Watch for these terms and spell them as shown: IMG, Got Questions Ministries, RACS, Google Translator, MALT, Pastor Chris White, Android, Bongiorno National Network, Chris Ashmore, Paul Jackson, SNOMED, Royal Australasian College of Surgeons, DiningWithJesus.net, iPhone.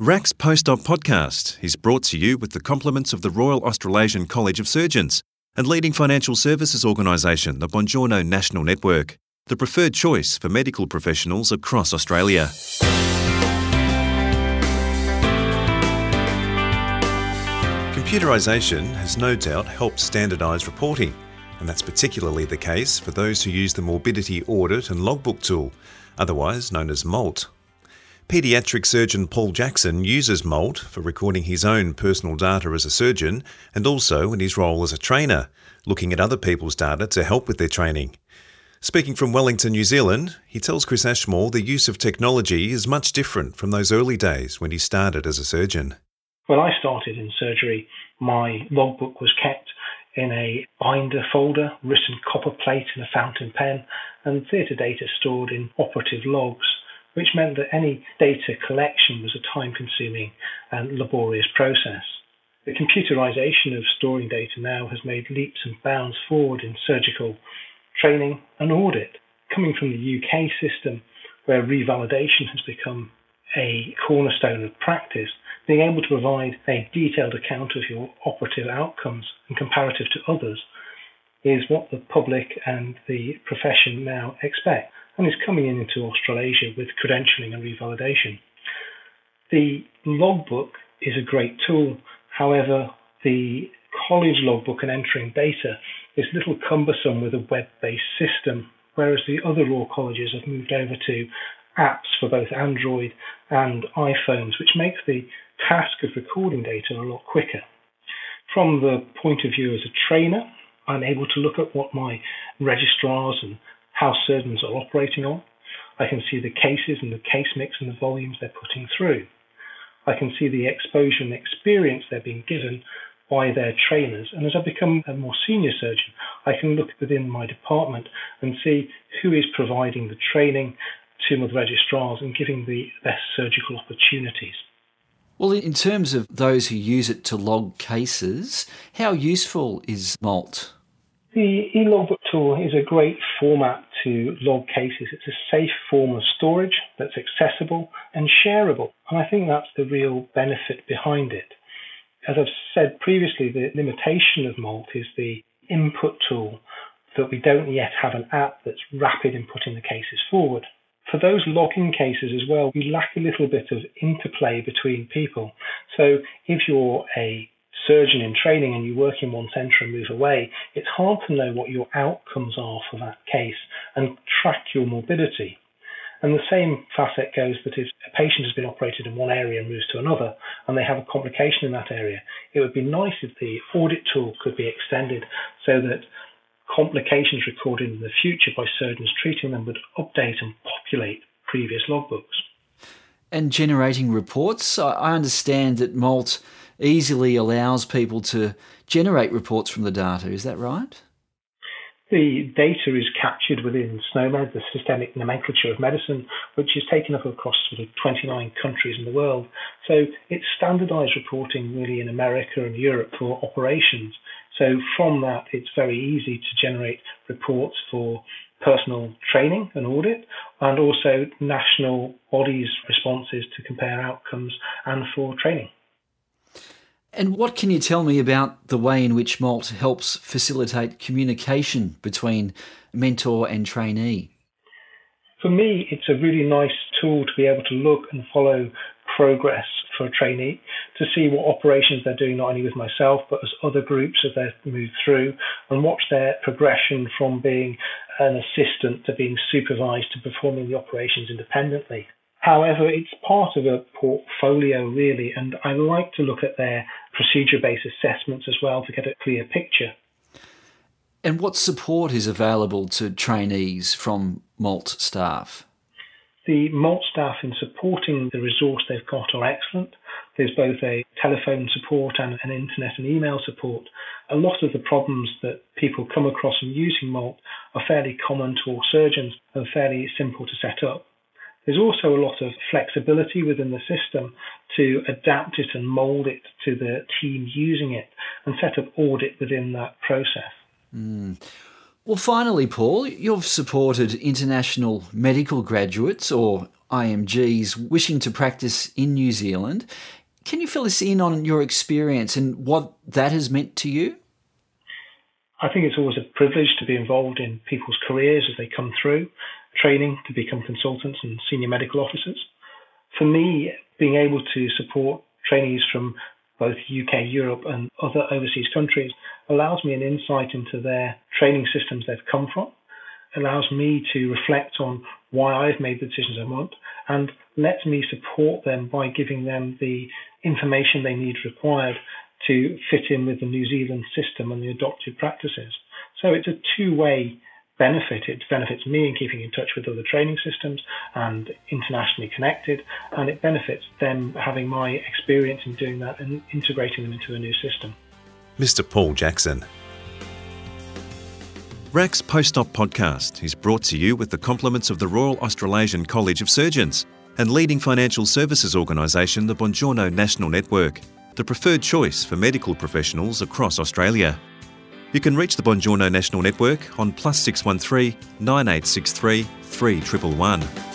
RACS Postdoc Podcast is brought to you with the compliments of the Royal Australasian College of Surgeons and leading financial services organisation, the Bongiorno National Network, the preferred choice for medical professionals across Australia. Computerisation has no doubt helped standardise reporting, and that's particularly the case for those who use the morbidity audit and logbook tool, otherwise known as MALT. Paediatric surgeon Paul Jackson uses MALT for recording his own personal data as a surgeon and also in his role as a trainer, looking at other people's data to help with their training. Speaking from Wellington, New Zealand, he tells Chris Ashmore the use of technology is much different from those early days when he started as a surgeon. When I started in surgery, my logbook was kept in a binder folder, written copper plate and a fountain pen, and theatre data stored in operative logs, which meant that any data collection was a time-consuming and laborious process. The computerisation of storing data now has made leaps and bounds forward in surgical training and audit. Coming from the UK system, where revalidation has become a cornerstone of practice, being able to provide a detailed account of your operative outcomes and comparative to others is what the public and the profession now expect, and is coming into Australasia with credentialing and revalidation. The logbook is a great tool. However, the college logbook and entering data is a little cumbersome with a web-based system, whereas the other law colleges have moved over to apps for both Android and iPhones, which makes the task of recording data a lot quicker. From the point of view as a trainer, I'm able to look at what my registrars and how surgeons are operating on. I can see the cases and the case mix and the volumes they're putting through. I can see the exposure and experience they're being given by their trainers. And as I become a more senior surgeon, I can look within my department and see who is providing the training to my registrars and giving the best surgical opportunities. Well, in terms of those who use it to log cases, how useful is MALT? The e-logbook tool is a great format to log cases. It's a safe form of storage that's accessible and shareable, and I think that's the real benefit behind it. As I've said previously, the limitation of MALT is the input tool, that we don't yet have an app that's rapid in putting the cases forward. For those logging cases as well, we lack a little bit of interplay between people. So if you're a surgeon in training and you work in one centre and move away, it's hard to know what your outcomes are for that case and track your morbidity. And the same facet goes that if a patient has been operated in one area and moves to another and they have a complication in that area, it would be nice if the audit tool could be extended so that complications recorded in the future by surgeons treating them would update and populate previous logbooks. And generating reports, I understand that MALT easily allows people to generate reports from the data. Is that right? The data is captured within SNOMED, the Systemic Nomenclature of Medicine, which is taken up across sort of 29 countries in the world. So it's standardised reporting really in America and Europe for operations. So from that, it's very easy to generate reports for personal training and audit, and also national bodies' responses to compare outcomes and for training. And what can you tell me about the way in which MALT helps facilitate communication between mentor and trainee? For me, it's a really nice tool to be able to look and follow progress for a trainee, to see what operations they're doing, not only with myself, but as other groups as they move through, and watch their progression from being an assistant to being supervised to performing the operations independently. However, it's part of a portfolio, really, and I like to look at their procedure-based assessments as well to get a clear picture. And what support is available to trainees from MALT staff? The MALT staff in supporting the resource they've got are excellent. There's both a telephone support and an internet and email support. A lot of the problems that people come across in using MALT are fairly common to all surgeons and fairly simple to set up. There's also a lot of flexibility within the system to adapt it and mould it to the team using it and set up audit within that process. Well, finally, Paul, you've supported international medical graduates or IMGs wishing to practice in New Zealand. Can you fill us in on your experience and what that has meant to you? I think it's always a privilege to be involved in people's careers as they come through training to become consultants and senior medical officers. For me, being able to support trainees from both UK, Europe and other overseas countries allows me an insight into their training systems they've come from, allows me to reflect on why I've made the decisions I want, and lets me support them by giving them the information they need required to fit in with the New Zealand system and the adopted practices. So it's a two-way benefit. It benefits me in keeping in touch with other training systems and internationally connected, and it benefits them having my experience in doing that and integrating them into a new system. Mr. Paul Jackson. RACS Post-Op Podcast is brought to you with the compliments of the Royal Australasian College of Surgeons and leading financial services organisation, the Bongiorno National Network, the preferred choice for medical professionals across Australia. You can reach the Bongiorno National Network on +613 9863 3111.